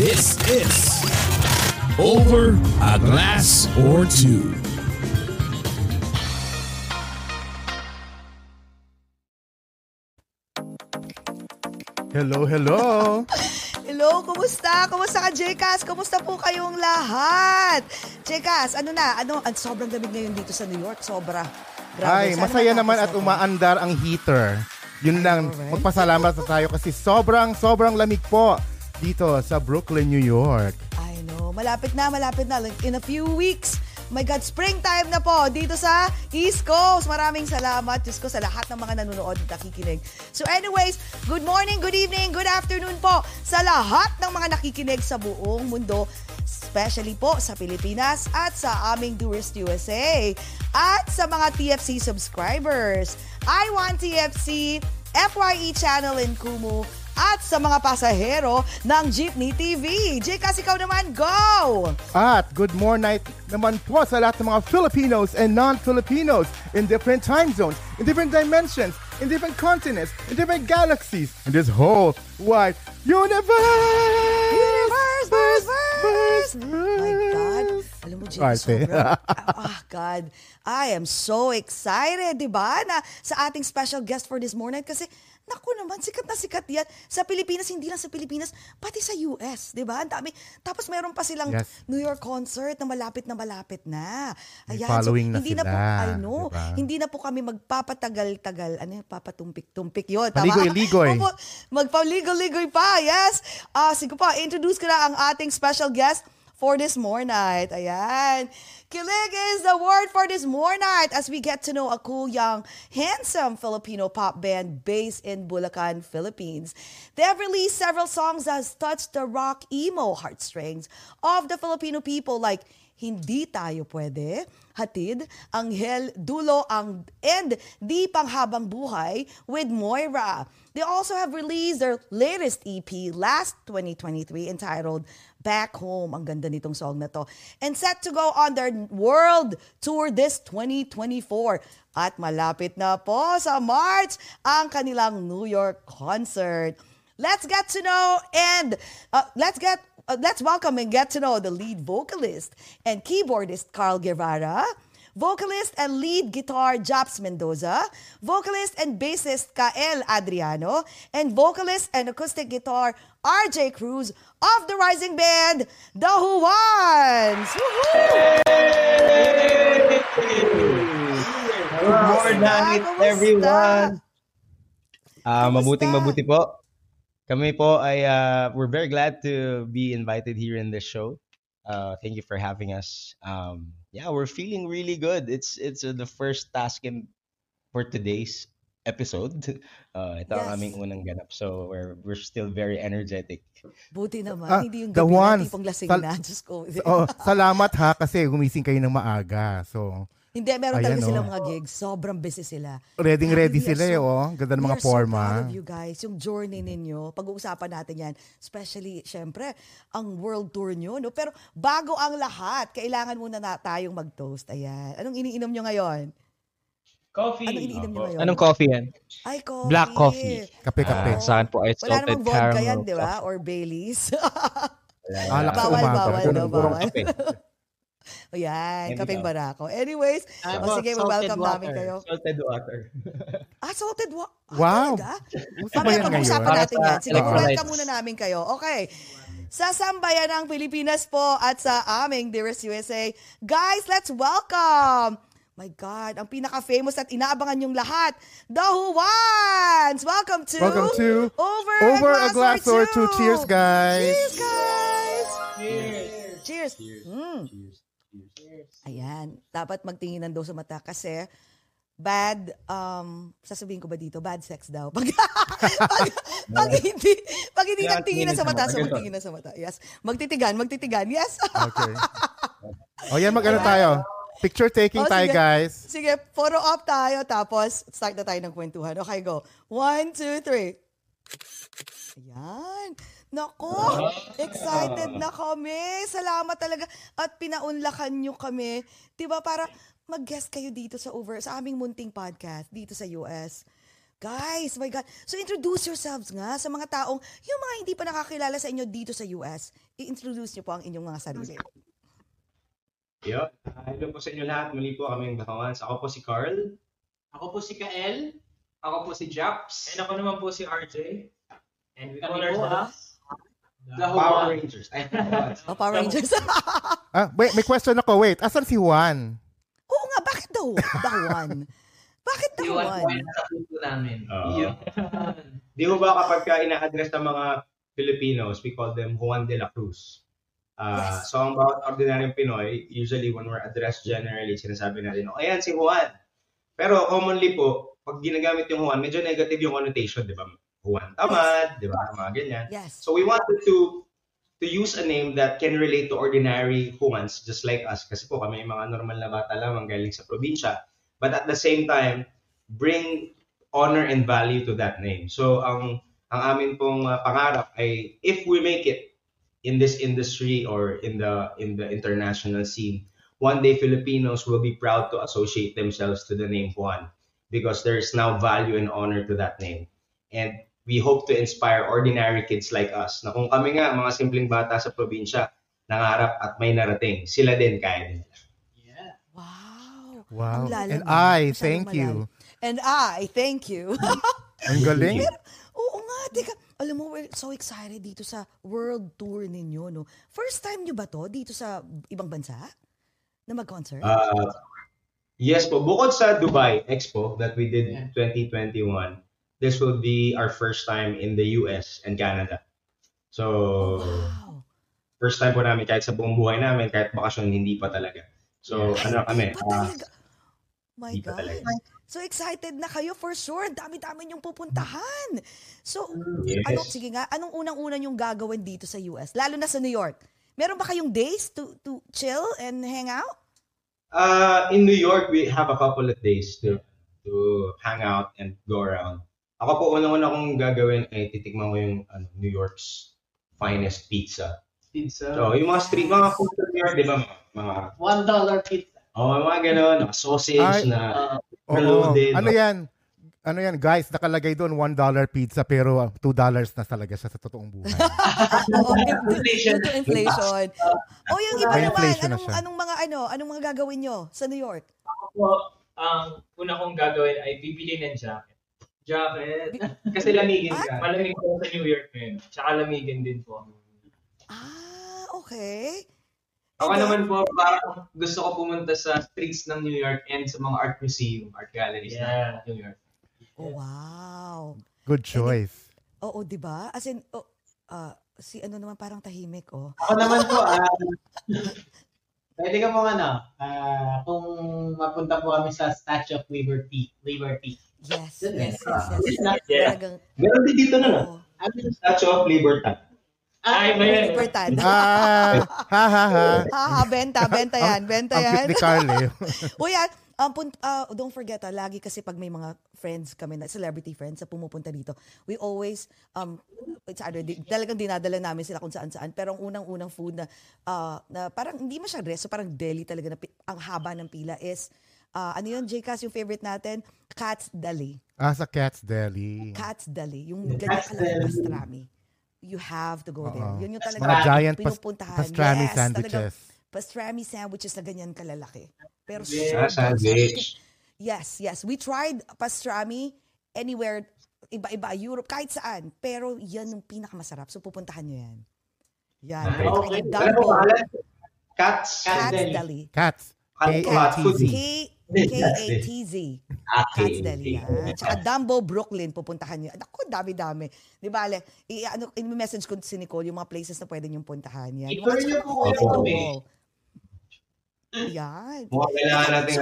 This is Over a Glass or Two. Hello, hello! Hello, kumusta? Kumusta ka, Jekas? Kumusta po kayong lahat? Jekas, ano na? Ano? Sobrang lamig ngayon dito sa New York. Sobra. Grabe. Ay, masaya naman at umaandar ang heater. Yun lang, magpasalamat sa tayo kasi sobrang lamig po dito sa Brooklyn, New York. I know. Malapit na. Like in a few weeks. My God, springtime na po dito sa East Coast. Maraming salamat, Diyos ko, sa lahat ng mga nanonood at nakikinig. So anyways, good morning, good evening, good afternoon po sa lahat ng mga nakikinig sa buong mundo, especially po sa Pilipinas at sa aming Tourist USA at sa mga TFC subscribers, iWantTFC, FYE Channel in Kumu, at sa mga pasahero ng Jeepney TV. Jekas, ikaw naman, go! At good morning naman po sa lahat ng mga Filipinos and non-Filipinos in different time zones, in different dimensions, in different continents, in different galaxies, in this whole wide universe! Universe! My God! Alam mo, Jekas, sobrang... Oh, God. I am so excited, diba? Na sa ating special guest for this morning kasi... Naku naman, sikat na sikat yan. Sa Pilipinas, hindi lang sa Pilipinas, pati sa US, di ba? Ang dami. Tapos meron pa silang New York concert na malapit na. Ayan, following so, na sila. I know, diba? Hindi na po kami magpapatagal-tagal. Ano yun? Papatumpik-tumpik yun. Paligoy-ligoy. Magpaligoy-ligoy pa, yes. Sige pa, introduce ko na ang ating special guest for this morning. Ayan. Kilig is the word for this morning as we get to know a cool, young, handsome Filipino pop band based in Bulacan, Philippines. They have released several songs that has touched the rock emo heartstrings of the Filipino people like Hindi Tayo Pwede, Hatid, Anghel, Dulo, and Di Panghabang Buhay with Moira. They also have released their latest EP last 2023 entitled Back Home. Ang ganda nitong song na to. And set to go on their world tour this 2024. At malapit na po sa March ang kanilang New York concert. Let's get to know and let's welcome and get to know the lead vocalist and keyboardist Carl Guevara, vocalist and lead guitar Japs Mendoza, vocalist and bassist Kael Adriano, and vocalist and acoustic guitar RJ Cruz of the rising band The Juans. Hey! Good morning, everyone. Mabuti po. Kami po ay we're very glad to be invited here in this show. Thank you for having us. Yeah, we're feeling really good. It's the first task for today's episode. Ito ang aming unang ganap. So we're still very energetic. Buti naman, hindi yung gabi na tipong lasing na. Diyos ko. Salamat ha kasi gumising kayo ng maaga. So hindi, meron talaga silang mga gigs. Sobrang busy sila. Ready sila ganda ng mga forma. So proud of you guys. Yung journey ninyo, pag-uusapan natin yan. Especially, syempre, ang world tour nyo. No? Pero bago ang lahat, kailangan muna na tayong mag-toast. Ayan. Anong iniinom nyo ngayon? Coffee. Anong iniinom nyo ngayon? Anong coffee yan? Ay, coffee. Black coffee. Kape. Sa akin po ay salted caramel. Wala namang vodka yan, di ba? Or Baileys. Bawal. Ayan, kapeng barako. Anyways, sige, welcome namin kayo. Salted water. Salted water. Wow. Mamaya pag-usapan natin yan. Sige, welcome muna namin kayo. Okay. sasambayan ng Pilipinas po at sa aming Dearest USA. Guys, let's welcome, my God, ang pinaka-famous at inaabangan yung lahat, The Juans! Welcome to Over a Glass or Two. Cheers, guys! Cheers, guys! Cheers! Cheers! Cheers! Mm. Cheers. Ayan, dapat magtinginan daw sa mata kasi bad, sasabihin ko ba dito, bad sex daw. Pag hindi nagtinginan sa mata, so magtinginan sa mata. Yes, magtitigan. Yes! Okay. O yan, mag-ano tayo? Picture taking tayo, guys. Sige, photo op tayo, tapos start na tayo ng kwentuhan. Okay, go. 1, 2, 3. Ayan. Nako, excited na kami. Salamat talaga. At pinaunlakan nyo kami. Diba, para mag-guest kayo dito sa aming munting podcast dito sa US. Guys, my God. So introduce yourselves nga sa mga taong, yung mga hindi pa nakakilala sa inyo dito sa US. I-introduce nyo po ang inyong mga sarili. Yo, hello po sa inyo lahat. Muli po kami ng The Juans. Ako po si Carl. Ako po si Kael. Ako po si Japs. And ako naman po si RJ. And we call ourselves The Power Rangers. Oh, Power Rangers. Wait, may question ako. Wait, asan si Juan? Oo nga, bakit daw? The Juan? Bakit The Juan? Di mo ba kapag ka ina-address ng mga Filipinos, we call them Juan de la Cruz. Yes. So ang bawat ordinaryong Pinoy, usually when we're addressed generally, sinasabi natin, oh, ayan si Juan. Pero commonly po, pag ginagamit yung Juan, medyo negative yung connotation, di ba? Juan tamad, yes. Di ba? Mga ganyan. Yes. So we wanted to use a name that can relate to ordinary Juans just like us. Kasi po kami mga normal na bata lamang galing sa probinsya. But at the same time, bring honor and value to that name. So ang amin pong pangarap ay if we make it, in this industry or in the international scene, one day Filipinos will be proud to associate themselves to the name Juan because there is now value and honor to that name. And we hope to inspire ordinary kids like us na kung kami nga, mga simpleng bata sa probinsya, nangarap at may narating, sila din kaya nila. Yeah. Wow. And I thank you. Ang galing. Oo nga, teka. Alam mo, we're so excited dito sa world tour ninyo, no? First time nyo ba to dito sa ibang bansa na mag-concert? Yes po. Bukod sa Dubai Expo that we did in 2021, this will be our first time in the US and Canada. So, wow. First time po namin, kahit sa buong buhay namin, kahit bakasyon, hindi pa talaga. So, ano kami? My God. So excited na kayo for sure. Dami-dami niyong pupuntahan. So, yes. Anong unang-unang yung gagawin dito sa US? Lalo na sa New York. Meron ba kayong days to chill and hang out? In New York, we have a couple of days to hang out and go around. Ako po, unang-una kong gagawin ay titikman ko yung New York's finest pizza. So, yung mga street, mga food in New York, di ba? Mga $1 pizza. Oh, mga ganun, sausage loaded. Ano yan, guys, nakalagay doon $1 pizza pero $2 na talaga siya sa totoong buhay. Inflation. Oh, yung iba naman, anong mga gagawin nyo sa New York? Ako po, una kong gagawin ay bibili ng jacket. Kasi lamigin ka. Malamig po sa New York ngayon. Tsaka lamigin din po. Okay. Ako naman po, parang gusto ko pumunta sa streets ng New York and sa mga art museum, art galleries ng New York. Yeah. Oh, wow. Good choice. Oo, diba? As in, si ano naman parang tahimik, oh. Ako naman po, pwede ka po kung mapunta po kami sa Statue of Liberty. Yes. Meron din dito na Statue of Liberty. Benta yan. Ang cute ni Carl eh. Don't forget, lagi kasi pag may mga friends kami, celebrity friends na pumupunta dito, we always, talagang dinadala namin sila kung saan-saan, pero ang unang-unang food na parang hindi masyadong resto, parang deli talaga, ang haba ng pila is, J-Cast, yung favorite natin? Katz Deli. Sa Katz Deli. Katz Deli, yung ganyan kalaking pastrami. You have to go there. Yun yung talaga giant pinupuntahan. Pastrami sandwiches. Pastrami sandwiches na ganyan kalalaki. Pero sandwich. Yes. We tried pastrami anywhere, iba-iba, Europe, kahit saan. Pero yan yung pinakamasarap. So pupuntahan nyo yan. Yan. Okay. Dumbo. Katz Deli. Katz. K-A-T-Z. K-A-T-Z. Katz Deli. Tsaka Dumbo, Brooklyn, pupuntahan nyo. Ako, dami-dami. Di ba, i-message ko si Nicole yung mga places na pwede nyo puntahan. Yan. Ito rin yung po kami. Yan. Mukhang kailangan natin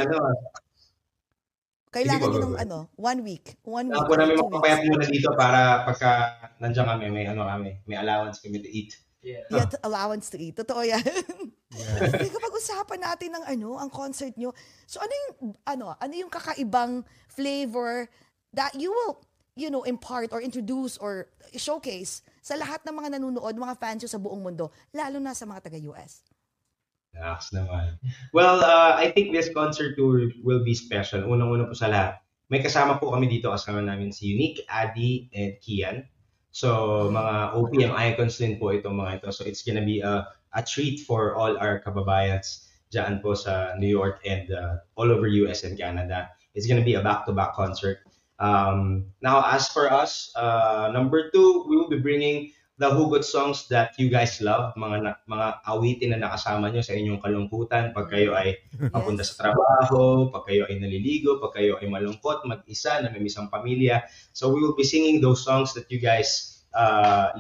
kailangan nyo ng ano, 1 week. 1 week. Ako namin makapayap muna dito para pagka nandiyan kami, may ano kami, may allowance kami to eat. Yeah, huh. Allowance to eat. Totoo yan. Yeah. Kapag-usapan natin ng ano, ang concert nyo. So ano yung kakaibang flavor that you will, you know, impart or introduce or showcase sa lahat ng mga nanunood, mga fans nyo sa buong mundo, lalo na sa mga taga-US? Yes, naman. Well, I think this concert tour will be special. Unang-una po sa lahat, may kasama po kami dito, kasama namin si Unique, Adi, and Kian. So, mga OPM icons din po itong mga ito. So, it's gonna be a treat for all our kababayans dyan po sa New York and all over US and Canada. It's gonna be a back-to-back concert. Now, as for us, number 2, we will be bringing the hugot songs that you guys love, mga awitin na nakasama nyo sa inyong kalungkutan, pag kayo ay papunta sa trabaho, pag kayo ay naliligo, pag kayo ay malungkot, mag-isa, namimiss ang pamilya. So we will be singing those songs that you guys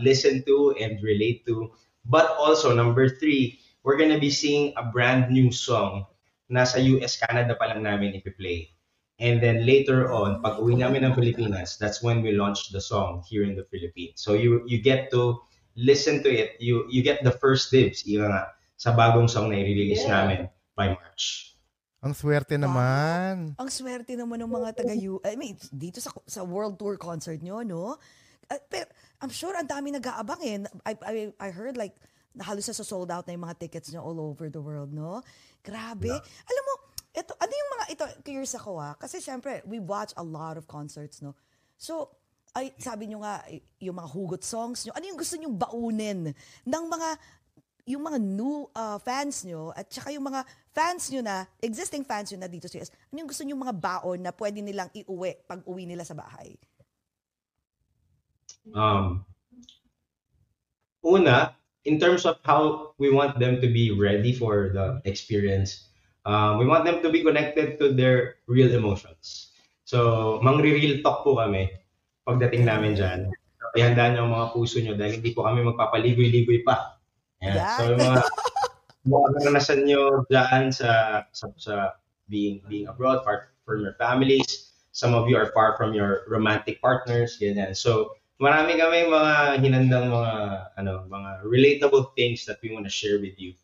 listen to and relate to. But also, number 3, we're gonna be singing a brand new song na sa US, Canada pa lang namin ipi-play. And then later on, pag uwi namin ng Pilipinas, that's when we launch the song here in the Philippines. So you get to listen to it. You get the first dibs sa bagong song na i-release namin by March. Ang swerte naman. Ang swerte naman ng mga taga-US. I mean, dito sa World Tour concert nyo, no? Pero I'm sure ang dami nag-aabang eh. I heard like halos sa sold out na yung mga tickets nyo all over the world, no? Grabe. No. Alam mo, ito, ano yung mga ito, curious ako kasi syempre, we watch a lot of concerts, no? So, ay, sabi nyo nga, yung mga hugot songs nyo, ano yung gusto nyong baunin ng mga, yung mga new fans nyo, at saka yung mga fans nyo na, existing fans nyo na dito sa US, ano yung gusto nyong mga baon na pwede nilang iuwi pag uwi nila sa bahay? Una, in terms of how we want them to be ready for the experience, we want them to be connected to their real emotions. So, mangre-real talk po kami pagdating namin dyan. Ihanda nyo ang mga puso nyo dahil hindi po kami magpapaligoy-ligoy pa. Yeah. So, mga karanasan nyo dyan sa being abroad, far from your families. Some of you are far from your romantic partners. Ganyan. So, marami kami mga hinandang mga relatable things that we want to share with you.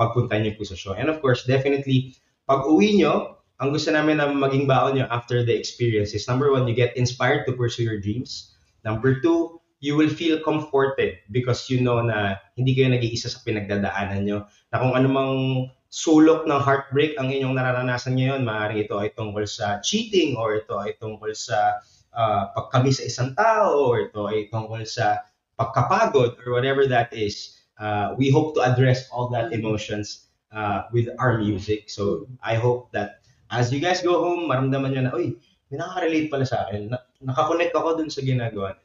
Pagpunta niyo po sa show. And of course, definitely, pag uwi nyo, ang gusto namin na maging baon nyo after the experience is, number 1, you get inspired to pursue your dreams. Number 2, you will feel comforted because you know na hindi kayo nag-iisa sa pinagdadaanan nyo. Na kung anumang sulok ng heartbreak ang inyong nararanasan ngayon, maaaring ito ay tungkol sa cheating or ito ay tungkol sa pagkami sa isang tao or ito ay tungkol sa pagkapagod or whatever that is. We hope to address all that emotions with our music. So I hope that as you guys go home, maramdaman nyo na, uy, may nakarelate pala sa akin. Nakakonect ako dun sa ginagawa.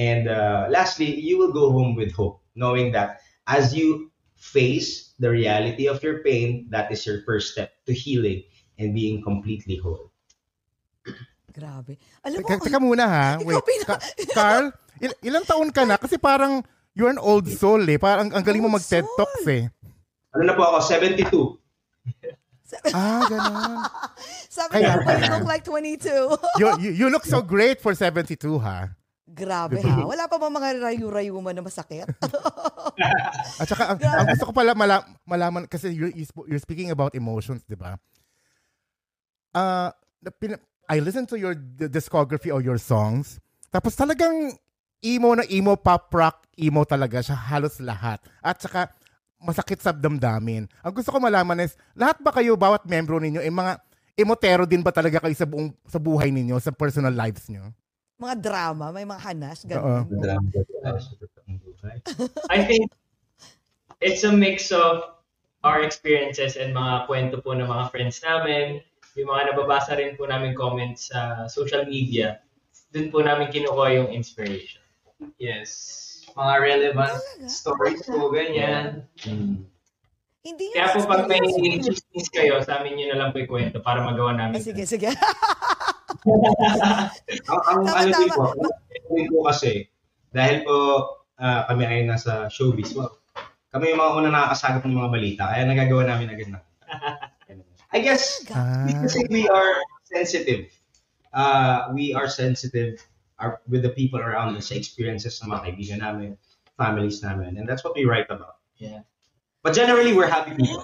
And lastly, you will go home with hope, knowing that as you face the reality of your pain, that is your first step to healing and being completely whole. Grabe. Alam mo, teka muna ha. Wait. Carl, ilang taon ka na? Kasi parang you're an old soul eh. Parang ang galing mo mag-TED Talks eh. Ano na po ako? 72. Ganun. Sabi ko pa, you look like 22. You look so great for 72 ha. Grabe ha. Wala pa ba mga rayu-rayu mo na masakit? At saka, ang gusto ko pala malaman, kasi you're speaking about emotions, di ba? I listen to your discography or your songs. Tapos talagang emo na emo, pop rock, emo talaga siya, halos lahat. At saka, masakit sa damdamin. Ang gusto ko malaman is, lahat ba kayo, bawat membro ninyo, mga emotero din ba talaga kayo sa buhay ninyo, sa personal lives nyo? Mga drama, may mga hanas, gano'n. I think it's a mix of our experiences and mga kwento po ng mga friends namin, yung mga nababasa rin po namin comments sa social media. Doon po namin kinukuha yung inspiration. Yes. mga relevant stories po, ganyan. Hindi kaya po pag may chismis kayo, sa amin yun na lang po ikwento para magawa namin. Sige, sige. Ang ano din po, kasi, dahil po kami ay nasa showbiz, well, kami yung mga una nakakasagap ng mga balita, kaya nagagawa namin agad na. I guess, because we are sensitive. We are sensitive with the people around us, experiences ng mga kaibigan namin, families namin, and that's what we write about. Yeah. But generally, we're happy people.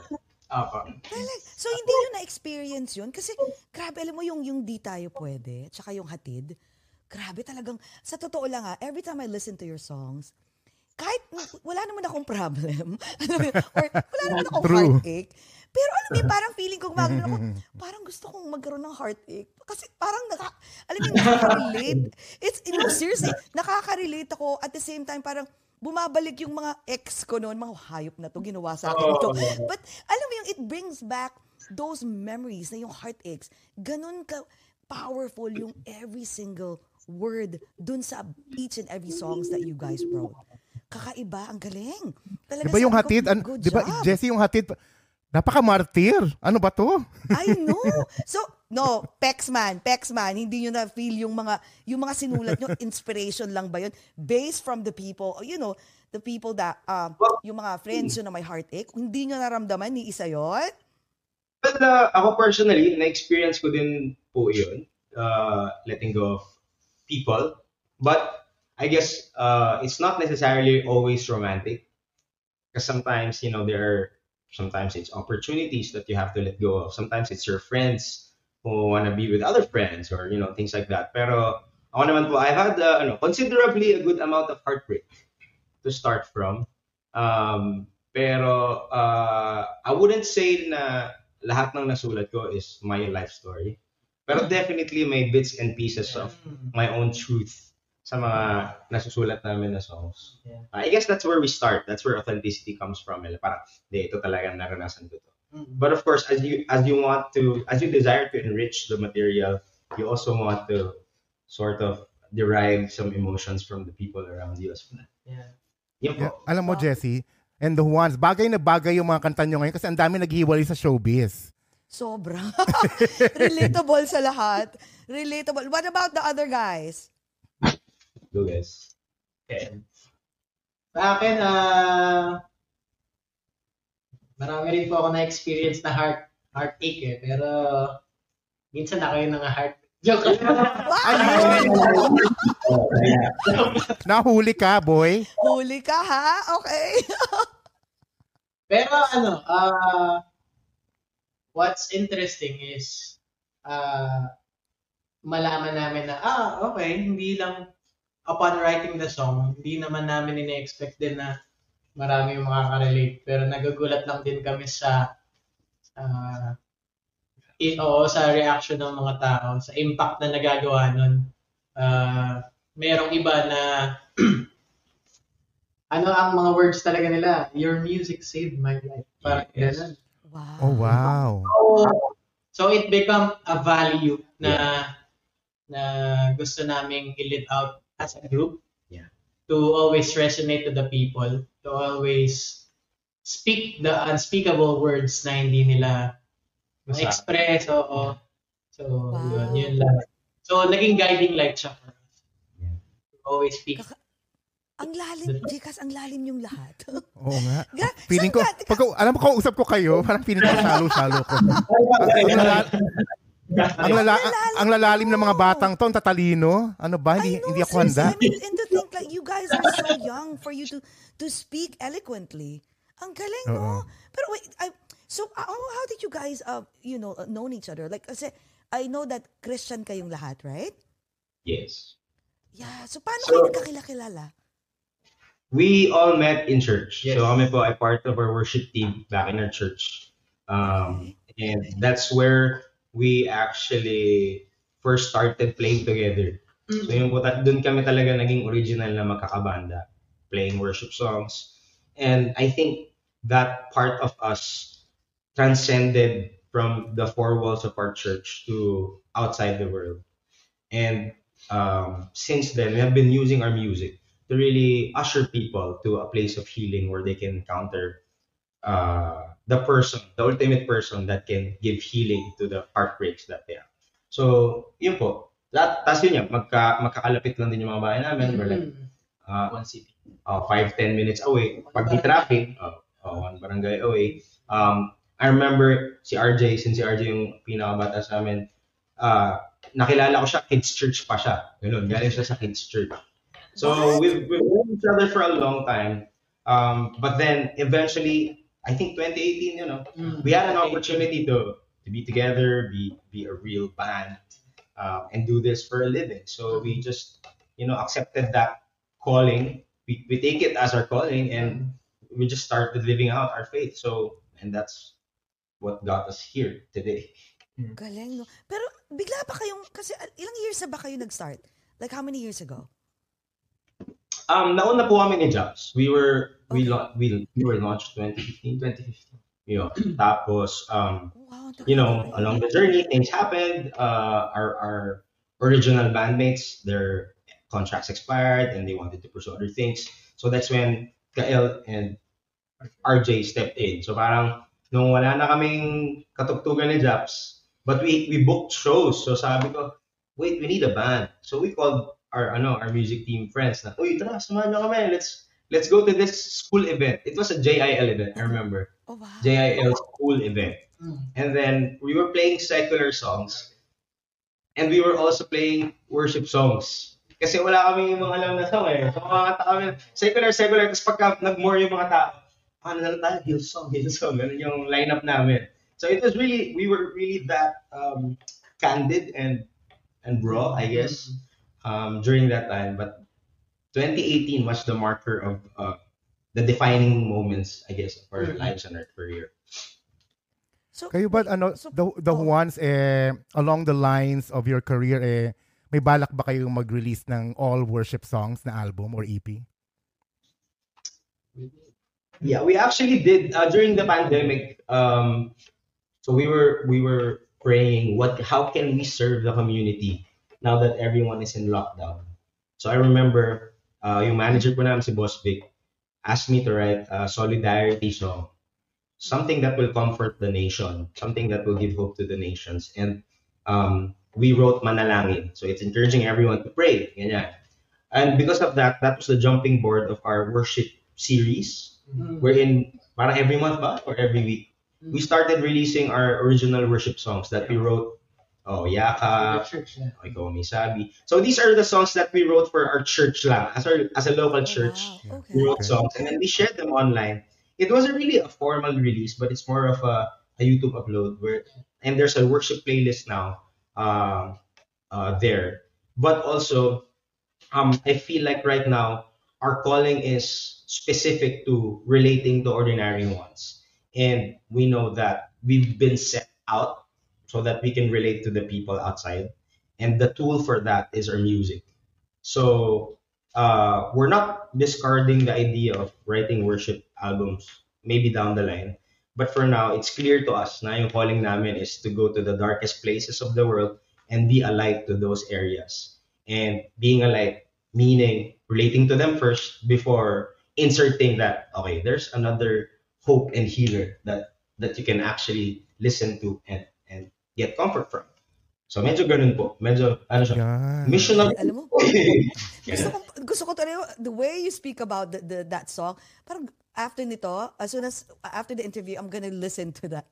So, hindi yun na-experience yun? Kasi, grabe, alam mo yung di tayo pwede, tsaka yung hatid, grabe talagang, sa totoo lang ha, every time I listen to your songs, kahit wala naman akong problem, or wala naman akong heartache, pero alam mo, parang feeling kong magano ako, parang gusto kong magkaroon ng heartache. Kasi parang, alam mo, nakaka-relate. Seriously, nakaka-relate ako. At the same time, parang, bumabalik yung mga ex ko noon, mga hayop na to, ginawa sa akin ito. But alam mo yung it brings back those memories na yung heartaches. Ganun ka powerful yung every single word dun sa each and every songs that you guys wrote. Kakaiba, ang galing. Talaga, diba yung hatid, diba Jessie yung hatid, napaka-martir. Ano ba to? I know. So, no, Pexman, hindi nyo na-feel yung mga sinulat nyo, inspiration lang ba yun? Based from the people, you know, the people that, yung mga friends yun na may heartache, hindi nyo naramdaman ni isa yun? But ako personally, na-experience ko din po yun, letting go of people. But I guess it's not necessarily always romantic. Because sometimes, you know, there are sometimes it's opportunities that you have to let go of. Sometimes it's your friends who want to be with other friends or, you know, things like that. Pero ako naman po, I've had considerably a good amount of heartbreak to start from. Pero I wouldn't say na lahat ng nasulat ko is my life story. Pero definitely may bits and pieces of my own truth sa mga nasusulat namin na songs. Yeah. I guess that's where we start. That's where authenticity comes from. Parang, ito talaga naranasan ko to. But of course, as you desire to enrich the material, you also want to sort of derive some emotions from the people around you as well. Yeah. Alam mo, Jessie, and the Juans, bagay na bagay yung mga kanta nyo ngayon kasi ang dami naghihiwalay sa showbiz. Sobra. Relatable sa lahat. Relatable. What about the other guys? Go guys. Okay. Sa akin, marami rin po ako na-experience na heartache eh. Pero, minsan na kayo nga heart. Joke! Nahuli ka, boy. Huli ka, ha? Okay. Pero what's interesting is, malaman namin na, okay, hindi lang, upon writing the song, hindi naman namin ina-expect din na marami yung makaka-relate. Pero nagagulat lang din kami sa sa reaction ng mga tao, sa impact na nagagawa nun. Merong iba na ano ang mga words talaga nila? Your music saved my life. Parang ganun. Wow. Oh, wow. So it become a value na gusto naming i-live out as a group, to always resonate to the people, to always speak the unspeakable words na hindi nila ma-express. Oo. So, yun lang. So, naging guiding light siya for us. Always speak. Ang lalim, Jekas, ang lalim yung lahat. Oo nga. Feeling ko, alam mo, kausap ko kayo, parang feeling ko salo-salo ko. Ang lalalim ng mga batang to, ang tatalino. Ano ba? Hindi ako handa. And to think like you guys are so young for you to speak eloquently. Ang galing, no? Pero wait, how did you guys, known each other? Like, kasi, I know that Christian kayong lahat, right? Yes. Yeah. So, paano kayo nagkakilala? We all met in church. So, kami po ay part of our worship team back in our church. And that's where we actually first started playing together. So doon kami talaga naging original na magkakabanda, playing worship songs. And I think that part of us transcended from the four walls of our church to outside the world. And since then, we have been using our music to really usher people to a place of healing where they can encounter the person, the ultimate person that can give healing to the heartbreaks that they have. So, yun po. Tapos yun yan, magkakalapit lang din yung mga bahay namin. We're like, 5-10 minutes away. Pag di-traffic, one barangay away. I remember si RJ, since si RJ yung pinakabata sa amin, nakilala ko siya, kids church pa siya. Ganun, galing siya sa kids church. So, we've known each other for a long time. But then, eventually, I think 2018, you know, we had an opportunity to be together, be a real band, and do this for a living. So we just, you know, accepted that calling. We take it as our calling, and we just started living out our faith. So, and that's what got us here today. Galing, no? Pero bigla pa kayong, kasi ilang years na ba kayo nag-start? Like, how many years ago? Nauna po kami ni Japs. We were launched 2015. You know, tapos you know, along the journey things happened. Our original bandmates, their contracts expired and they wanted to pursue other things. So that's when Kael and RJ stepped in. So parang nung wala na kaming katugtugan ni Japs, but we booked shows. So sabi ko, wait, we need a band. So we called our music team friends na, uy, tara, samahan nyo kami. Let's go to this school event. It was a JIL event, I remember. Oh, wow. JIL school event. And then we were playing secular songs and we were also playing worship songs. Kasi wala kami mga alam na song eh. So mga tao kami, secular. Tapos pagka nag-more yung mga tao, na lang tayo, Hillsong. Ganun yung lineup namin. So it was really, we were really that candid and raw, I guess. During that time, but 2018 was the marker of the defining moments, I guess, of our lives and our career. So, kayo ba, the Juans, along the lines of your career, may balak ba kayong mag-release ng all worship songs na album or EP? Yeah, we actually did during the pandemic. So we were praying, how can we serve the community now that everyone is in lockdown? So I remember yung manager ko namin, si Boss Vic, asked me to write a solidarity song, something that will comfort the nation, something that will give hope to the nations. And we wrote Manalangin. So it's encouraging everyone to pray. Ganyan. And because of that, that was the jumping board of our worship series. Wherein, para every month ba? Or every week? We started releasing our original worship songs that we wrote. Oh, Yaka, Ikaw Misabi. So these are the songs that we wrote for our church lang, as a local church. Wow. Okay. We wrote songs and then we shared them online. It wasn't really a formal release, but it's more of a YouTube upload and there's a worship playlist now there. But also, I feel like right now, our calling is specific to relating to ordinary ones. And we know that we've been set out so that we can relate to the people outside. And the tool for that is our music. So we're not discarding the idea of writing worship albums, maybe down the line. But for now, it's clear to us na yung calling namin is to go to the darkest places of the world and be a light to those areas. And being a light, meaning relating to them first before inserting that, okay, there's another hope and healer that you can actually listen to and get comfort from. So medyo ganun po. Medyo, missional. Alam mo, gusto ko talaga, the way you speak about that song, parang after nito, as soon as, after the interview, I'm gonna listen to that.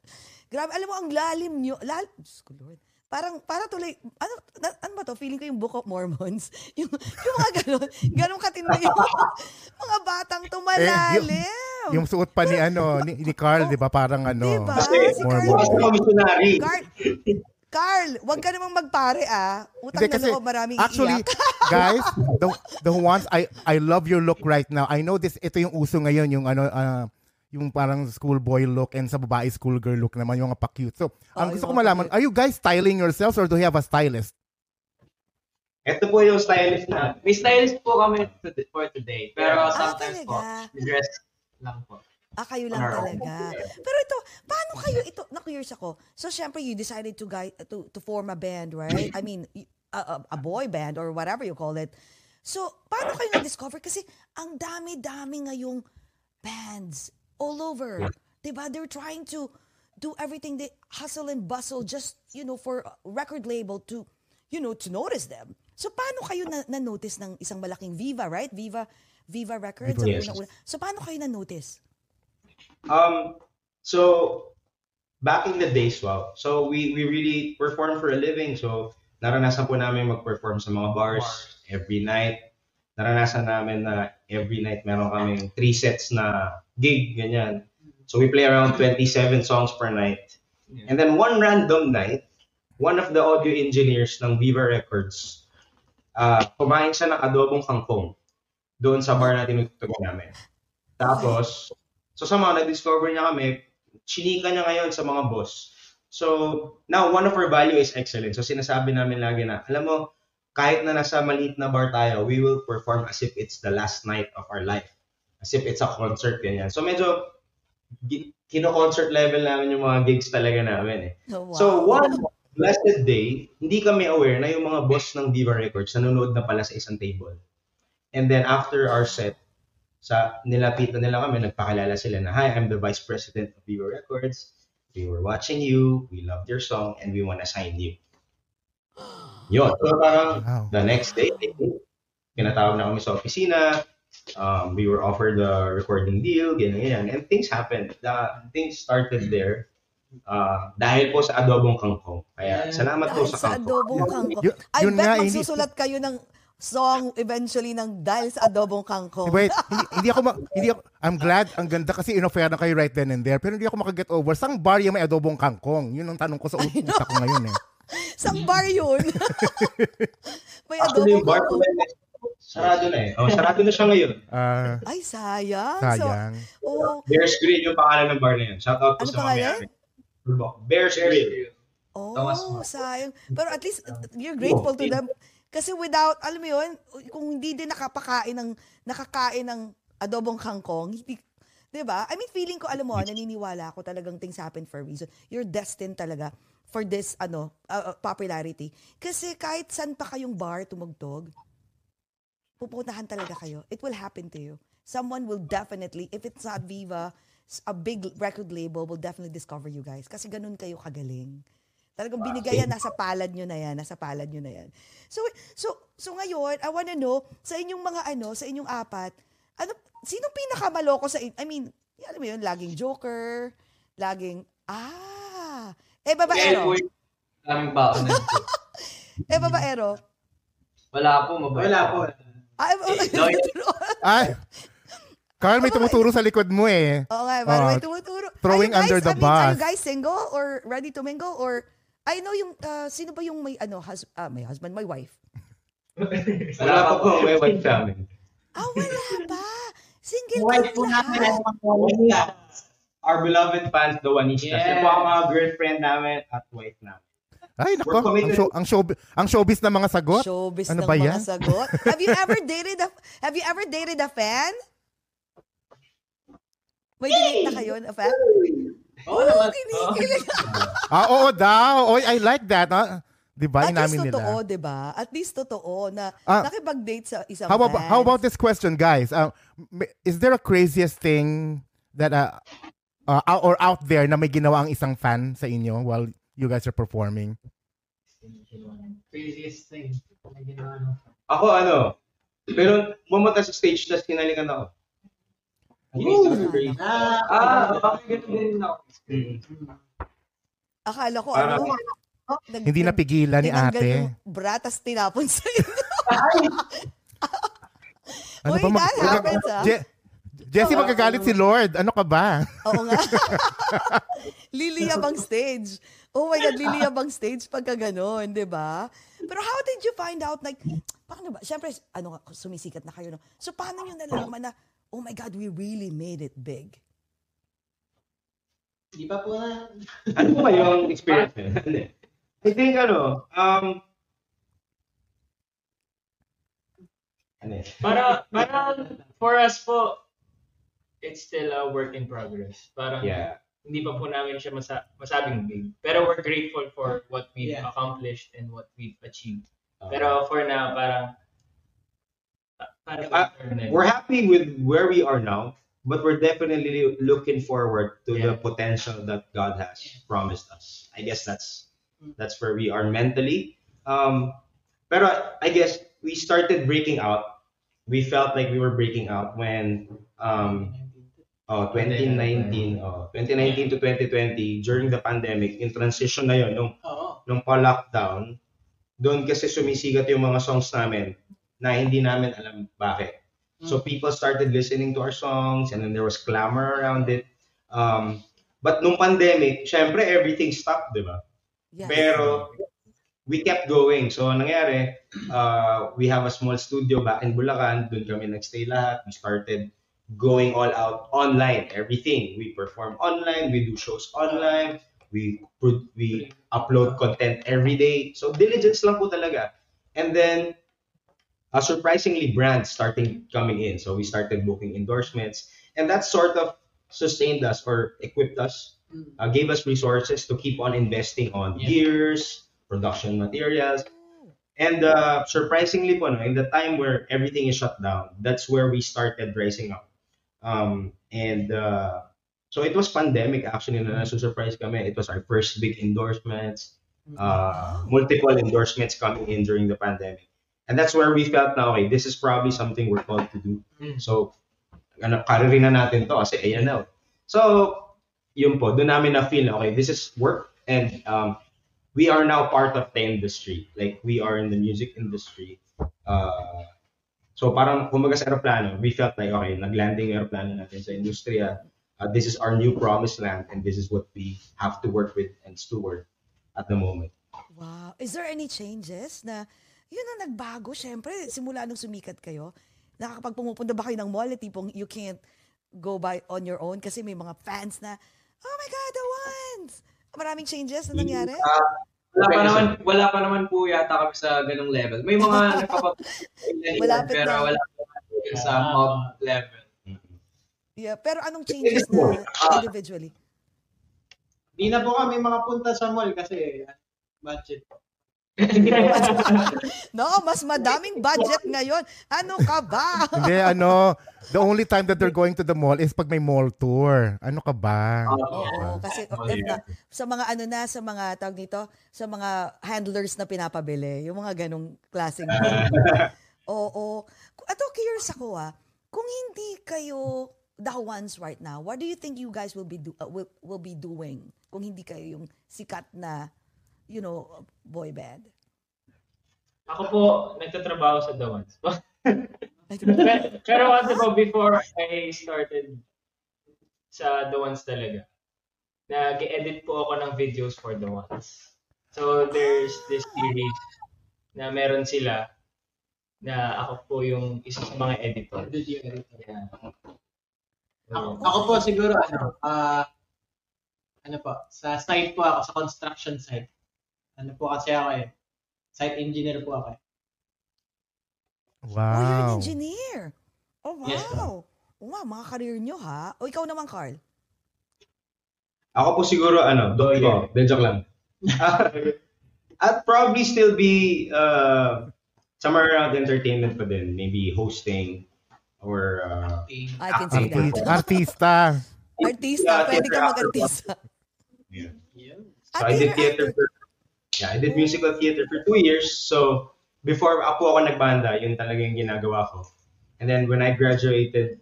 Grabe, alam mo, ang lalim nyo, Diyos ko Lord, parang, para tuloy, ano ba to? Feeling ko yung Book of Mormons. Yung mga ganun katindi yung mga batang tumalalim. Yung suot pa ni ni Carl, di ba? Parang Diba? Si Carl, wag ka namang magpare, Utang na loob, maraming iiyak. Actually, guys, the Juans, I love your look right now. I know this, ito yung uso ngayon, yung yung parang schoolboy look and sa babae schoolgirl look naman, yung mga pa-cute. So, gusto ko malaman, are you guys styling yourselves or do you have a stylist? Ito po yung stylist na. May stylist po kami for today. Pero sometimes po, dress lang po. Kayo lang talaga. Pero ito, paano kayo ito? Na-curious ako. So, syempre, you decided to form a band, right? I mean, a boy band or whatever you call it. So, paano kayo na-discover? Kasi ang dami-dami ngayong bands all over. Diba? They're trying to do everything. They hustle and bustle just, you know, for a record label to, you know, to notice them. So, paano kayo na-notice ng isang malaking Viva, right? Viva Records. Yes. So, paano kayo na-notice? So, back in the days, wow. So, we really perform for a living. So, naranasan po namin mag-perform sa mga bars every night. Naranasan namin na every night meron kaming 3 sets na gig, ganyan. So, we play around 27 songs per night. Yeah. And then, one random night, one of the audio engineers ng Viva Records, kumain siya ng adobong kangkong doon sa bar na tinutugtog namin. Tapos, so somehow, na-discover niya kami, chinika niya ngayon sa mga boss. So, now, one of our value is excellence. So, sinasabi namin lagi na, alam mo, kahit na nasa maliit na bar tayo, we will perform as if it's the last night of our life. As if it's a concert, ganyan. So, medyo, kino-concert level namin yung mga gigs talaga namin eh. Oh, wow. So, one blessed day, hindi kami aware na yung mga boss ng Viva Records nanonood na pala sa isang table. And then after our set, nilapitan nila kami, nagpakilala sila na, hi, I'm the Vice President of Viva Records. We were watching you, we loved your song, and we want to sign you. Yun. So parang the next day, kinatawag na kami sa opisina, we were offered a recording deal, ganyan. And things happened. Things started there. Dahil po sa adobong kangkong. Kaya salamat po sa kangkong. Adobong kangkong. I bet magsusulat kayo ng song eventually ng dahil sa adobong kangkong. Wait, hindi ako I'm glad, ang ganda kasi inoffer na kayo right then and there. Pero hindi ako makaget over. Sang bar yung may adobong kangkong? Yun ang tanong ko sa utak ko ngayon eh. Sang bar yun? May adobong kangkong. Sarado na eh. Oh, sarado na siya ngayon. Ay, sayang. So, Bears Green yung pangalan ng bar na yun. Shout out po ano sa mga Bears Green. Oh, sayang. Pero at least you're grateful to them. Kasi without, alam mo yun, kung hindi din nakakain ng adobong kangkong, diba? I mean, feeling ko, alam mo, naniniwala ako talagang things happen for a reason. You're destined talaga for this, popularity. Kasi kahit saan pa kayong bar tumugtog, pupuntahan talaga kayo. It will happen to you. Someone will definitely, if it's not Viva, a big record label will definitely discover you guys. Kasi ganun kayo kagaling. Talagang binigay yan, nasa palad nyo na yan. So ngayon, I wanna know, sa inyong apat, sinong pinakamaloko sa, I mean, alam mo yun, laging joker, laging, babaero. Maraming baon na ito. Babaero. Wala po. Carl, may tumuturo sa likod mo eh. Oo nga, may tumuturo. Throwing under the bus. Are you guys single or ready to mingle or, I know yung, sino ba yung may, may husband, may wife? Wala pa po, may wife sa amin. Wala pa? Single wife po namin at mga our beloved fans, the Juanistas. Yes. Yung po ang mga girlfriend namin at wife namin. Ay, naku, ang showbiz na mga sagot. Showbiz na mga sagot. Have you ever dated a fan? May date na kayo, a fan? Oo, kinikilig. Oo daw. Oy, I like that. Huh? Diba, at least totoo, nila. Diba? At least totoo na nakipag-date sa isang man. How about this question, guys? Is there a craziest thing that or out there na may ginawa ang isang fan sa inyo while you guys are performing? Craziest thing na ginawa ng fan. Ako pero bumunta sa stage tapos kinalikan ako. Akala ko hindi napigilan ni ate. Bratas tinapon sa inyo. Uy, that happens ha? Jessie, magagalit si Lord. Ano ka ba? Oo nga. Liliyab ang stage. Oh my God, liliyab ang stage pagka ganon, di ba? Pero how did you find out? Like, paano ba? Siyempre, sumisikat na kayo. No? So, paano nyo nalaman na oh my God, we really made it big. Di pa po na. Ano ba yung experience? I think Parang for us po, it's still a work in progress. Parang hindi pa po namin siya masabing big. Pero we're grateful for what we've accomplished and what we've achieved. Pero for now, parang We're happy with where we are now, but we're definitely looking forward to the potential that God has promised us. I guess that's where we are mentally. Pero I guess we started breaking out. We felt like we were breaking out when 2019 to 2020 during the pandemic, in transition na yon nung pa-lockdown. Doon kasi sumisigat yung mga songs namin na hindi namin alam bakit. So people started listening to our songs, and then there was clamor around it. But nung pandemic, syempre everything stopped, di ba? Yes. Pero we kept going. So nangyari, we have a small studio back in Bulacan. Doon kami nagstay lahat. We started going all out online, everything. We perform online, we do shows online. We upload content every day. So diligence lang po talaga. And then surprisingly, brands starting coming in. So we started booking endorsements, and that sort of sustained us or equipped us, gave us resources to keep on investing on gears, production materials. And surprisingly po, in the time where everything is shut down, that's where we started rising up. So it was pandemic actually na nasusurprise kami. It was our first big endorsements, multiple endorsements coming in during the pandemic. And that's where we felt na, okay, this is probably something we're called to do. So, karirin na natin to kasi ayan na. So, yun po, doon namin na feel, okay, this is work. And we are now part of the industry. Like, we are in the music industry. So, parang kumaga sa aeroplano, we felt like, okay, nag-landing yung aeroplano natin sa industriya. This is our new promised land, and this is what we have to work with and steward at the moment. Wow. Is there any changes na, yun ang nagbago, syempre, simula nung sumikat kayo? Nakakapag pumupunta ba kayo ng mall, tipong you can't go by on your own kasi may mga fans na, oh my God, The Juans! Maraming changes na nangyari? Wala pa naman po yata kami sa ganung level. May mga nakapag-level, pero wala pa naman sa mob level. Yeah, pero anong changes na individually? Di na po kami makapunta sa mall kasi budget. No, mas madaming budget ngayon. Ano ka ba? Hindi, the only time that they're going to the mall is pag may mall tour. Ano ka ba? Kasi sa mga sa mga tawag nito, sa mga handlers na pinapabili, yung mga ganong klaseng. Ato, curious ako kung hindi kayo The Juans right now, what do you think you guys will be doing kung hindi kayo yung sikat na, you know, boy band? Ako po, nagtatrabaho sa The Juans. Pero before I started sa The Juans talaga, nag-edit po ako ng videos for The Juans. So there's this series na meron sila na ako po yung isa sa mga editor. Yeah. Ako po siguro sa site po ako, sa construction site. Po kasi ako site engineer po ako. Wow. Oh, you're an engineer. Oh, wow. Yes, wow, mga career nyo O ikaw naman, Carl. Ako po siguro joke lang. I'd probably still be somewhere around entertainment pa din, maybe hosting or I can say that. Artista, pwede ka mag-artista. Yeah. So I did theater I did musical theater for 2 years. So before ako nagbanda, yun talaga yung ginagawa ko. And then when I graduated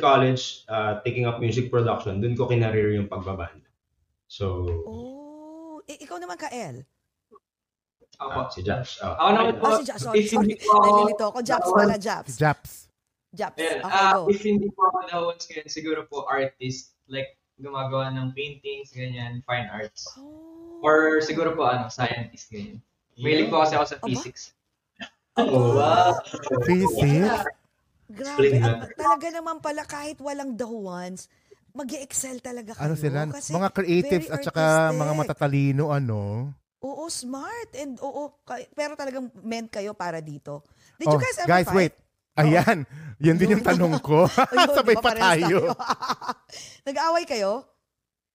college, taking up music production, dun ko kinareer yung pagbabanda. So ikaw naman, Kael. Ako si Japs. Ako naman po. Si Japs. Sorry. Nalilito ako. Japs pala, Japs. Well, if hindi po ako The Juans ngayon, siguro po artist, like gumagawa ng paintings, ganyan, fine arts. Or siguro po scientist, ganyan. Mahilig po kasi ako sa physics. Wow. Physics? Grabe. Talaga naman pala, kahit walang The Juans, mag-excel talaga kayo. Sila? Mga creatives at saka mga matatalino, Oo, smart. And pero talagang meant kayo para dito. Did you guys ever fight? Wait. Ayan, yun din yung tanong ko. Sabay pa tayo. Nag-aaway kayo?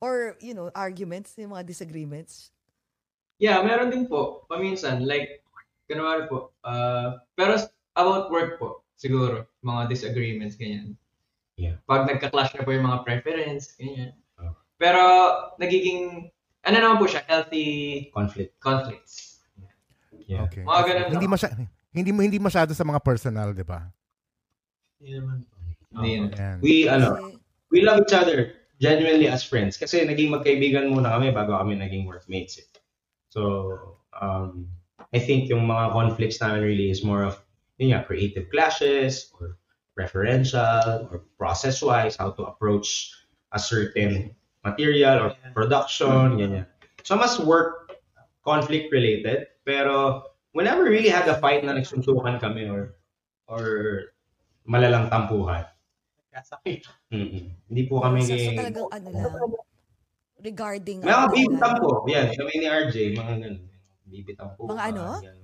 Or, arguments, yung mga disagreements? Yeah, meron din po. Paminsan, like, Ganun po. Pero about work po, siguro, mga disagreements, ganyan. Yeah. Pag nagka-clash na po yung mga preference, ganyan. Oh. Pero nagiging, ano naman po siya, healthy conflicts. Yeah. Okay. Mga ganun. Hindi masyado sa mga personal, di ba? Hindi naman po. Hindi naman. We love each other genuinely as friends kasi naging magkaibigan muna kami bago kami naging workmates. So, I think yung mga conflicts namin really is more of yun nga, creative clashes or preferential or process-wise, how to approach a certain material or production, ganyan. So, mas work conflict-related, pero we never really had a fight na nagsuntukan kami or malalang tampuhan. Kasakit. Hindi po kami talagang ano lang. Regarding mga bibitampo. Yan, kami ni RJ, mga ganun. Bibitampo. Mga ano? Yan.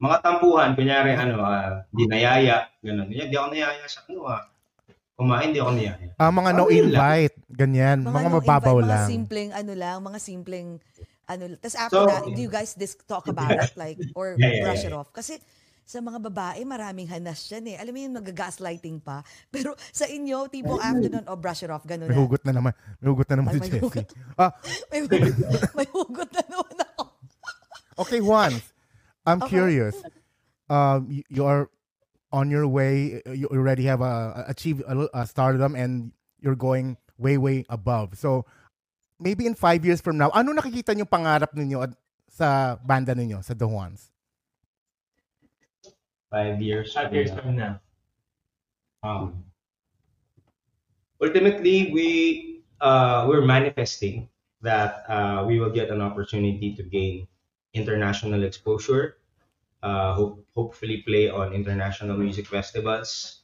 Mga tampuhan, kunyari, di nayaya, ganun. Hindi ako nayaya sa kumain, di ako nayaya. Mga no-invite, ganyan. Mga mababaw lang. Mga simpleng, Tapos after that, do you guys talk about it? Like, or brush it off? Kasi, sa mga babae, maraming hanas yan eh. Alam mo yun, mag-gaslighting pa. Pero sa inyo, tipong after nun, brush it off, gano'n na. May hugot na naman. May hugot na naman si Jeffy. May hugot na naman ako. Okay, Juan. I'm curious. You're on your way. You already have achieved a stardom and you're going way, way above. So, maybe in 5 years from now, ano nakikita niyo pangarap ninyo sa banda ninyo, sa The Juans? 5 years from now. Ultimately, we're manifesting that we will get an opportunity to gain international exposure. Hopefully, play on international music festivals.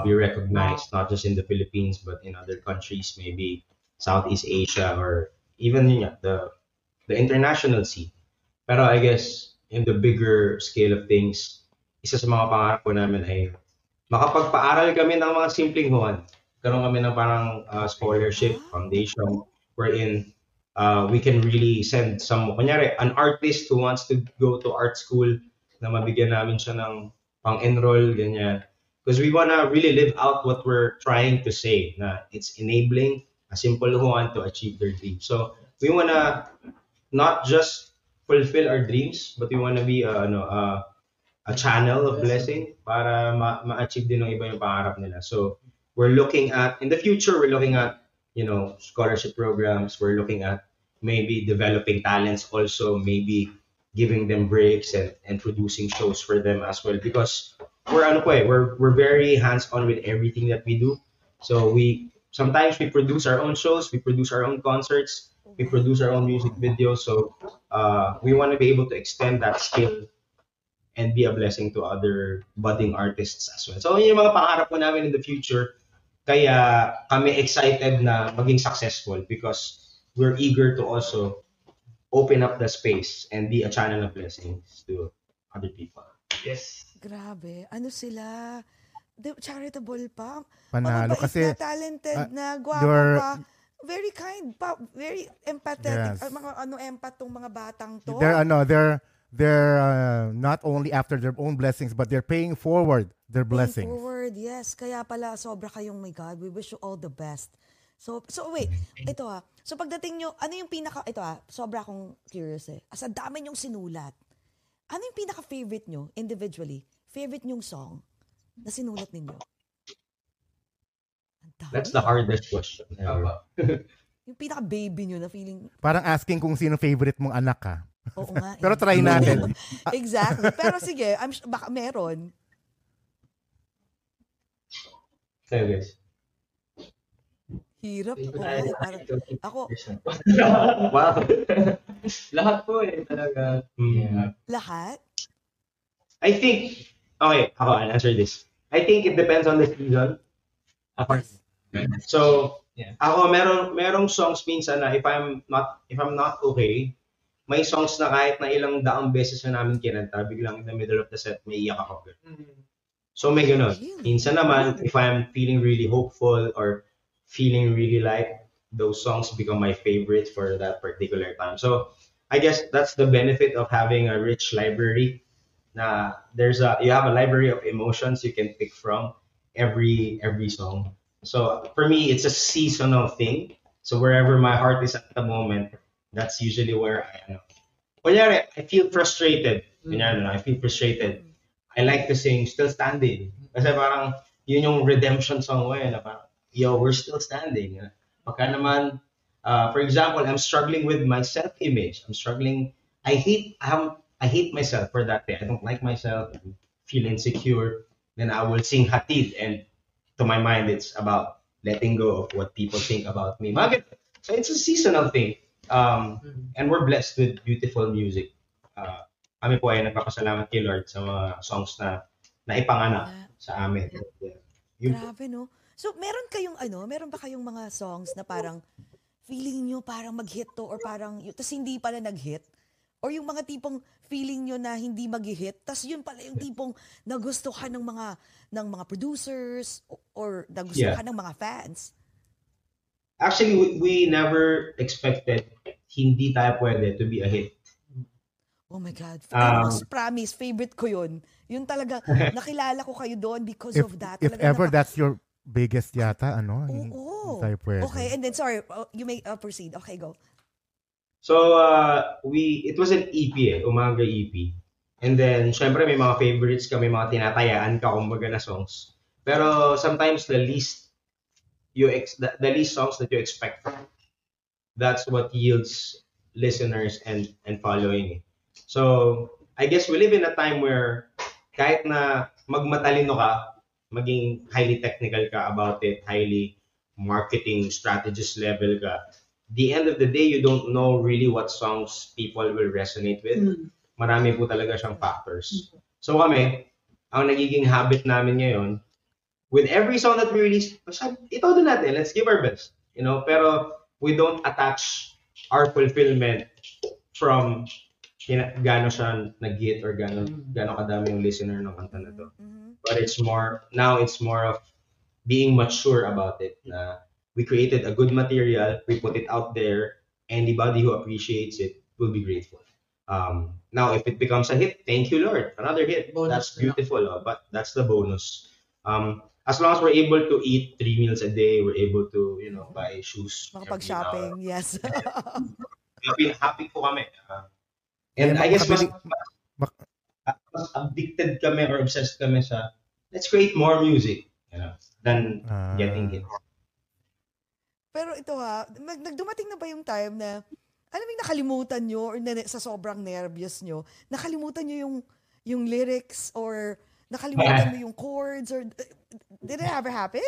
Be recognized not just in the Philippines but in other countries, maybe Southeast Asia or even the international scene. Pero I guess in the bigger scale of things. Isa sa mga pangarap ko namin ay makapagpaaral kami ng mga simpleng Juan. Karoon kami ng parang scholarship foundation wherein we can really send some, kunyari, an artist who wants to go to art school na mabigyan namin siya ng pang-enroll, ganyan. Because we wanna really live out what we're trying to say na it's enabling a simple Juan to achieve their dream. So we wanna not just fulfill our dreams but we wanna be a channel of blessing para ma-achieve din ng iba yung pangarap nila. So, we're looking at, in the future, we're looking at, scholarship programs. We're looking at maybe developing talents also, maybe giving them breaks and producing shows for them as well. Because we're very hands-on with everything that we do. So, sometimes we produce our own shows, we produce our own concerts, we produce our own music videos. So, we want to be able to extend that skill and be a blessing to other budding artists as well. So, yun yung mga pangarap po namin in the future. Kaya kami excited na maging successful because we're eager to also open up the space and be a channel of blessings to other people. Yes. Grabe. Ano sila? Charitable pa. Panalo kasi. Na talented na, guwapo pa. Very kind pa. Very empathetic. Yes. Empath tong mga batang to. They're not only after their own blessings, but they're paying forward their blessings. Paying forward, yes. Kaya pala, sobra kayong, my God, we wish you all the best. So wait, ito ha. So pagdating nyo, ano yung pinaka, ito ha, sobra akong curious eh. As ang dami nyong sinulat. Ano yung pinaka-favorite nyo, individually? Favorite nyong song na sinulat ninyo? That's the hardest question ever. Yung pinaka-baby nyo na feeling. Parang asking kung sino favorite mong anak ka. Oo nga. Pero try natin. Exactly. Pero sige, baka meron. Sayo guys. Hirap. Ako. Wow. Lahat po eh talaga. Yeah. Lahat? I think, I'll answer this. I think it depends on the season. So, ako merong songs minsan na if I'm not okay, may songs na kahit na ilang daang beses na namin kinanta, biglang in the middle of the set, may iyak ako. So may ganun. Minsan naman, if I'm feeling really hopeful or feeling really like, those songs become my favorite for that particular time. So I guess that's the benefit of having a rich library na there's a, you have a library of emotions you can pick from every song. So for me, it's a seasonal thing. So wherever my heart is at the moment, that's usually where I am. Kunyari, I feel frustrated. I feel frustrated. I like to sing Still Standing. Kasi parang yun yung redemption song ko eh, na parang, yo, we're still standing. Baka naman, for example, I'm struggling with my self-image. I'm struggling. I hate myself for that day. I don't like myself. I feel insecure. Then I will sing Hatid, and to my mind, it's about letting go of what people think about me. So it's a seasonal thing. And we're blessed with beautiful music. Kami po ay nagpapasalamat kay Lord sa mga songs na naipanganak sa amin. Grabe, no? So meron kayong ano, meron ba kayong mga songs na parang feeling nyo parang mag-hit to or parang, tas hindi pala nag-hit? Or yung mga tipong feeling nyo na hindi mag-hit, tas yun pala yung tipong nagustuhan ng mga producers or nagustuhan ng mga fans? Actually, we never expected hindi tayo pwede to be a hit. Oh my God. Almost promise, favorite ko yun. Yun talaga, nakilala ko kayo doon because of that. If ever that's your biggest yata, ano? Oo. Okay, and then, sorry, you may proceed. Okay, go. So, it was an EP Umaga EP. And then, syempre, may mga favorites kami, mga tinatayaan ka, kumbaga na songs. Pero sometimes, the least songs that you expect from, that's what yields listeners and following. So, I guess we live in a time where kahit na magmatalino ka, maging highly technical ka about it, highly marketing strategist level ka, the end of the day, you don't know really what songs people will resonate with. Marami po talaga siyang factors. So kami, ang nagiging habit namin ngayon, with every song that we release, ito din natin, let's give our best. You know, pero we don't attach our fulfillment from gano'n siya nag-hit or gano'n kadami yung listener ng kanta na to. But it's more of being mature about it. Na we created a good material, we put it out there, anybody who appreciates it will be grateful. Now, if it becomes a hit, thank you, Lord. Another hit, bonus, that's beautiful, but that's the bonus. As long as we're able to eat 3 meals a day, we're able to, buy shoes. Makapag-shopping, yes. Happy po kami. And I guess mas addicted kami or obsessed kami sa let's create more music than getting hit. Pero ito nagdumating na ba yung time na alam yung nakalimutan nyo or sa sobrang nervous nyo, nakalimutan nyo yung lyrics or nakalimutan nyo yung chords or did it ever happen?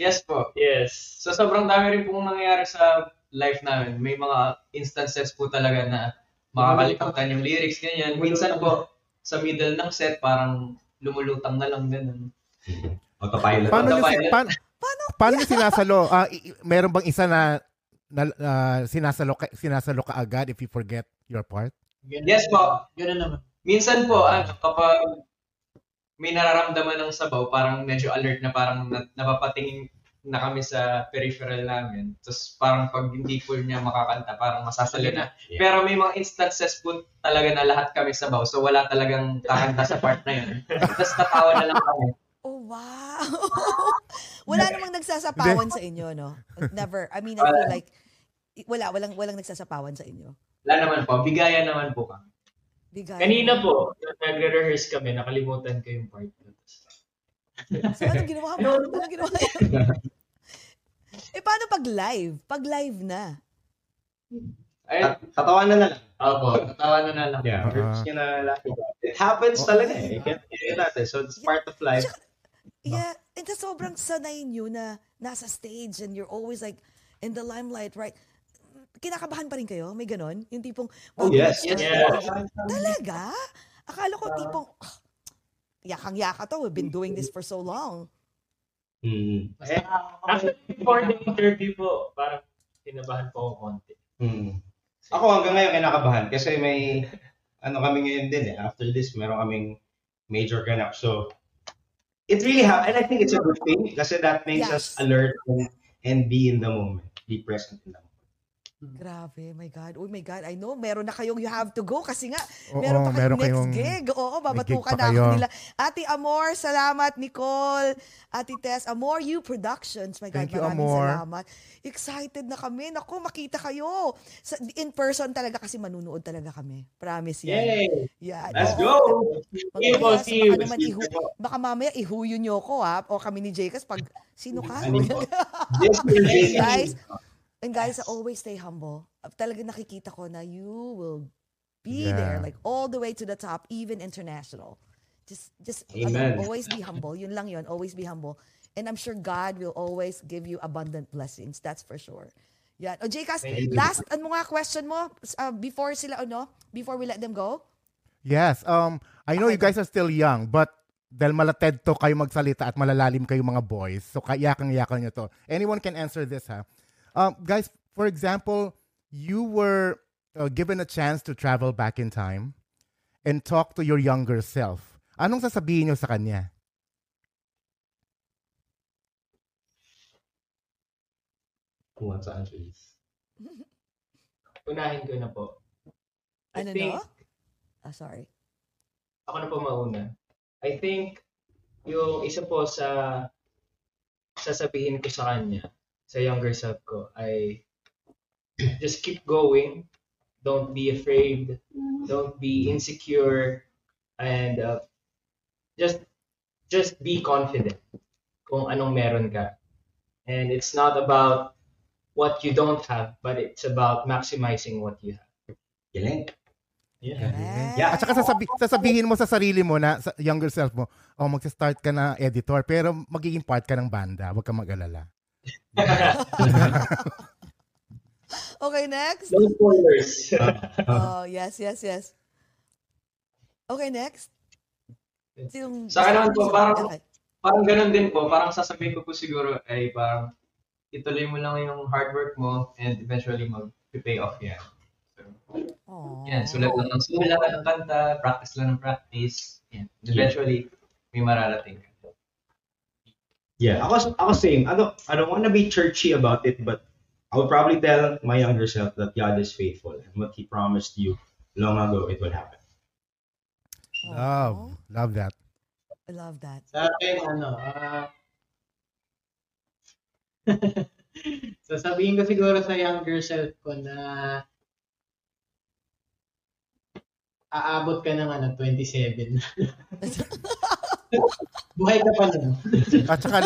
Yes po, yes. So sobrang dami rin pong nangyayari sa life namin. May mga instances po talaga na makakalimutan yung lyrics, ganyan. Minsan po, sa middle ng set, parang lumulutang na lang, ganun. Autopilot. Paano yung sinasalo? Meron bang isa na sinasalo ka agad if you forget your part? Yes po. Ganun naman. Minsan po, kapag may nararamdaman ng sabaw, parang medyo alert na parang napapatingin na kami sa peripheral namin. Tapos parang pag hindi po niya makakanta, parang masasalo na. Pero may mga instances po talaga na lahat kami sabaw. So wala talagang kakanta sa part na yun. Tapos tatawa na lang kami. Oh, wow! Wala namang nagsasapawan sa inyo, no? Never. I mean, I feel like walang nagsasapawan sa inyo. Wala naman po. Bigayan naman po kami. Bigayan. Kanina po, nag-rehearse kami, nakalimutan ko yung part na to. So, anong ginawa mo? Anong ginawa mo? Paano pag live? Pag live na? Tatawan na lang. Opo, tatawan na lang. Yeah. It happens talaga eh. So, it's part of life. Yeah, and sobrang sanay nyo na nasa stage and you're always like in the limelight, right? Kinakabahan pa rin kayo? May ganon? Yung tipong, oh, yes. Talaga? Akala ko tipong, yakang-yaka to. We've been doing this for so long. Actually, before the interview po, parang kinabahan po ako konti. Ako hanggang ngayon kinakabahan kasi may kami ngayon din eh. After this, meron kaming major ganap. So, it really happens. And I think it's a good thing kasi that makes us alert and be in the moment. Be present in the moment. Grabe, my God. Oh my God, I know, meron na kayong you have to go kasi nga, meron pa kayong next gig. Oo, babatukan na ako nila. Ate Amor, salamat. Nicole, Ate Tess, Amor You Productions. My God, maraming salamat. Excited na kami. Naku, makita kayo. In person talaga kasi manunood talaga kami. Promise yan. Yeah. Let's go! Baka mamaya ihuyo nyo ko ha, o kami ni Jacobs pag sino ka? Guys, and guys, always stay humble. Talagang nakikita ko na you will be there, like all the way to the top, even international. Just always be humble. Yun lang yun. Always be humble. And I'm sure God will always give you abundant blessings. That's for sure. Yeah. O Jcas, last mga question mo before sila ano? Before we let them go. Yes. I know you guys are still young, but dahil malated to kayo magsalita at malalalim kayo mga boys, so yakang-yakang nyo to. Anyone can answer this, ha? Guys, for example, you were given a chance to travel back in time and talk to your younger self. Anong sasabihin nyo sa kanya? Kung ano sa answer is. Unahin ko na po. Ano na? Ah, sorry. Ako na po mauna. I think yung isa po sa sasabihin ko sa kanya, sa younger self ko, I just keep going, don't be afraid, don't be insecure, and just be confident kung anong meron ka. And it's not about what you don't have, but it's about maximizing what you have. Galing. Yeah. At saka sasabihin mo sa sarili mo na, sa younger self mo, oh, magsa-start ka na editor, pero magiging part ka ng banda, huwag ka mag-alala. Okay, next. No spoilers. Oh, yes. Okay, next. Sa akin naman po, parang ganun din po. Parang sasabihin ko po siguro ay parang ituloy mo lang yung hard work mo and eventually mag-pay off yan. Yeah, sulat lang ng sulat, kanta, practice lang ng practice. Yeah. Eventually, may mararating ka. Yeah, ako same. I don't want to be churchy about it, but I would probably tell my younger self that God is faithful and what He promised you long ago, it will happen. Oh, love that. I love that. Sa akin, so sabihin ko siguro sa younger self ko na aabot ka ng 27. Buhay ka pa lang. At saka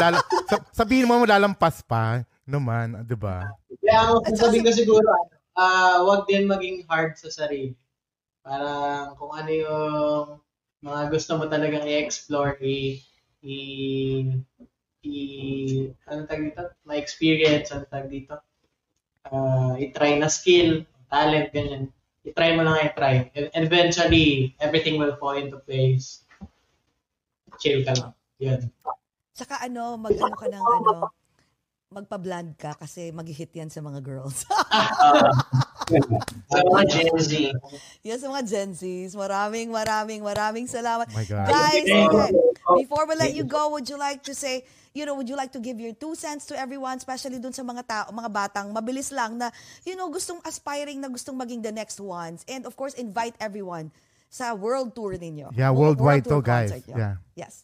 sabihin mo lalampas pa naman, di ba? Kaya ako sabihin ko siguro, huwag din maging hard sa sarili. Parang kung ano yung mga gusto mo talagang i-explore, ma-experience, i-try na skill, talent, ganyan. I-try mo lang i-try. And eventually, everything will fall into place. Chill ka lang. Yan. Saka mag-ano ka ng magpa-blonde ka kasi mag-hit yan sa mga girls. Sa mga Gen Z. Yes, sa mga Gen Zs. Maraming salamat. Oh guys, okay, before we let you go, would you like to say, would you like to give your 2 cents to everyone, especially dun sa mga batang mabilis lang na, gustong aspiring na gustong maging the next ones. And of course, invite everyone sa world tour ninyo. Yeah, worldwide to, guys. Yeah. Yes.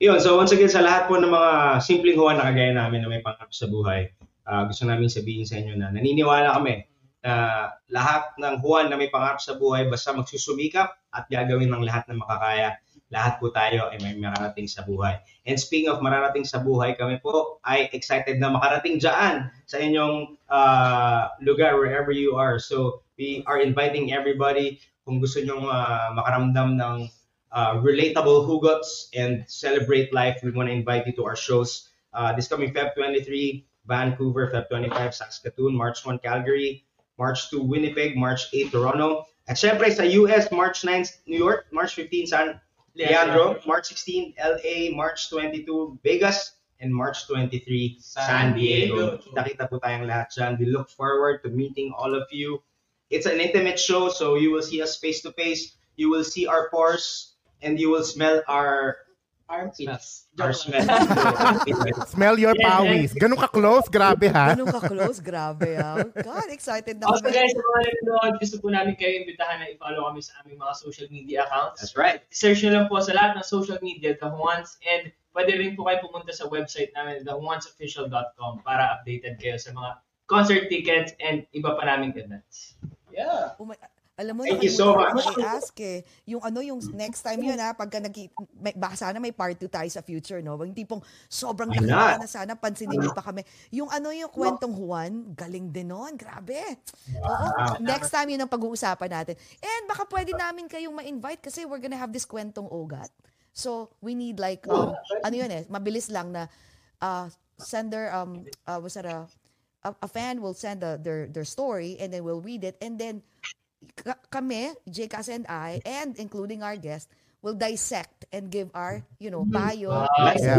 Yun, so once again, sa lahat po ng mga simpleng huwan na kagaya namin na may pangarap sa buhay, gusto namin sabihin sa inyo na naniniwala kami na lahat ng huwan na may pangarap sa buhay, basta magsusumikap at gagawin ng lahat na makakaya, lahat po tayo ay may mararating sa buhay. And speaking of mararating sa buhay, kami po ay excited na makarating dyan sa inyong lugar, wherever you are. So we are inviting everybody. Kung gusto nyong makaramdam ng relatable hugots and celebrate life, we want to invite you to our shows. This coming Feb 23, Vancouver, Feb 25, Saskatoon, March 1, Calgary, March 2, Winnipeg, March 8, Toronto. At syempre sa US, March 9, New York, March 15, San Leandro, March 16, LA, March 22, Vegas, and March 23, San Diego. Kita-kita po tayong lahat dyan. We look forward to meeting all of you. It's an intimate show, so you will see us face to face. You will see our pores, and you will smell our Armpits. Smell your pawis. Ganun ka-close? Grabe, ha? Ganun ka-close? Grabe, ha? God, excited na. Also, guys, gusto po namin kayo imbitahan na i-follow kami sa aming mga social media accounts. That's right. Search nyo lang po sa lahat ng social media, The Juans, and pwede rin po kayo pumunta sa website namin, thejuansofficial.com, para updated kayo sa mga concert tickets and iba pa naming events. Yeah. Alam mo, thank you so much. I-ask eh. Yung ano, yung next time yun ha, pagka baka sana may part 2 tayo sa future, no? Yung tipong sobrang nakita na sana, pansinin niyo pa kami. Yung ano, yung kwentong Juan, galing din nun. Grabe. Wow. Oo, next time yun ang pag-uusapan natin. And baka pwede namin kayong ma-invite kasi we're gonna have this kwentong Ogat. So, we need like, ano yun eh, mabilis lang na sender, was that a fan will send their story and then we'll read it and then kami, JCAS and I, and including our guest, will dissect and give our, you know, payo. Yeah.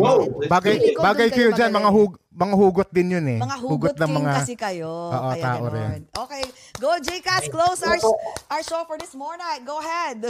Bagay kayo dyan, mga hugot din yun eh. Mga hugot ng mga kasi kayo. Oo, kaya tao rin. Okay, go JCAS, close our show for this morning. Go ahead.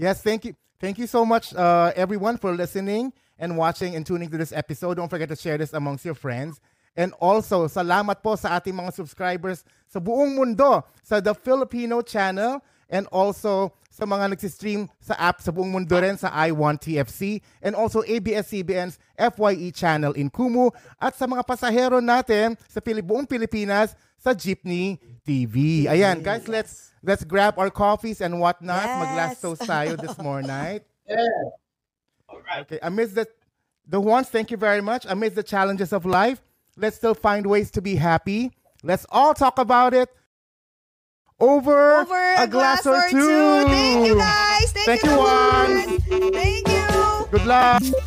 Yes, thank you. Thank you so much, everyone, for listening and watching and tuning to this episode. Don't forget to share this amongst your friends. And also, salamat po sa ating mga subscribers sa buong mundo, sa The Filipino Channel, and also sa mga nagsistream sa app sa buong mundo rin, sa iWantTFC, and also ABS-CBN's FYE Channel in Kumu, at sa mga pasahero natin sa buong Pilipinas, sa Jeepney TV. Ayan, guys, let's grab our coffees and whatnot. Yes. Mag-last toast tayo this morning night. Yeah. All right. Okay, amidst the Juans, thank you very much. Amidst the challenges of life, let's still find ways to be happy. Let's all talk about it. Over a glass or two. Thank you, guys. Thank you, Juan. Thank you. Good luck.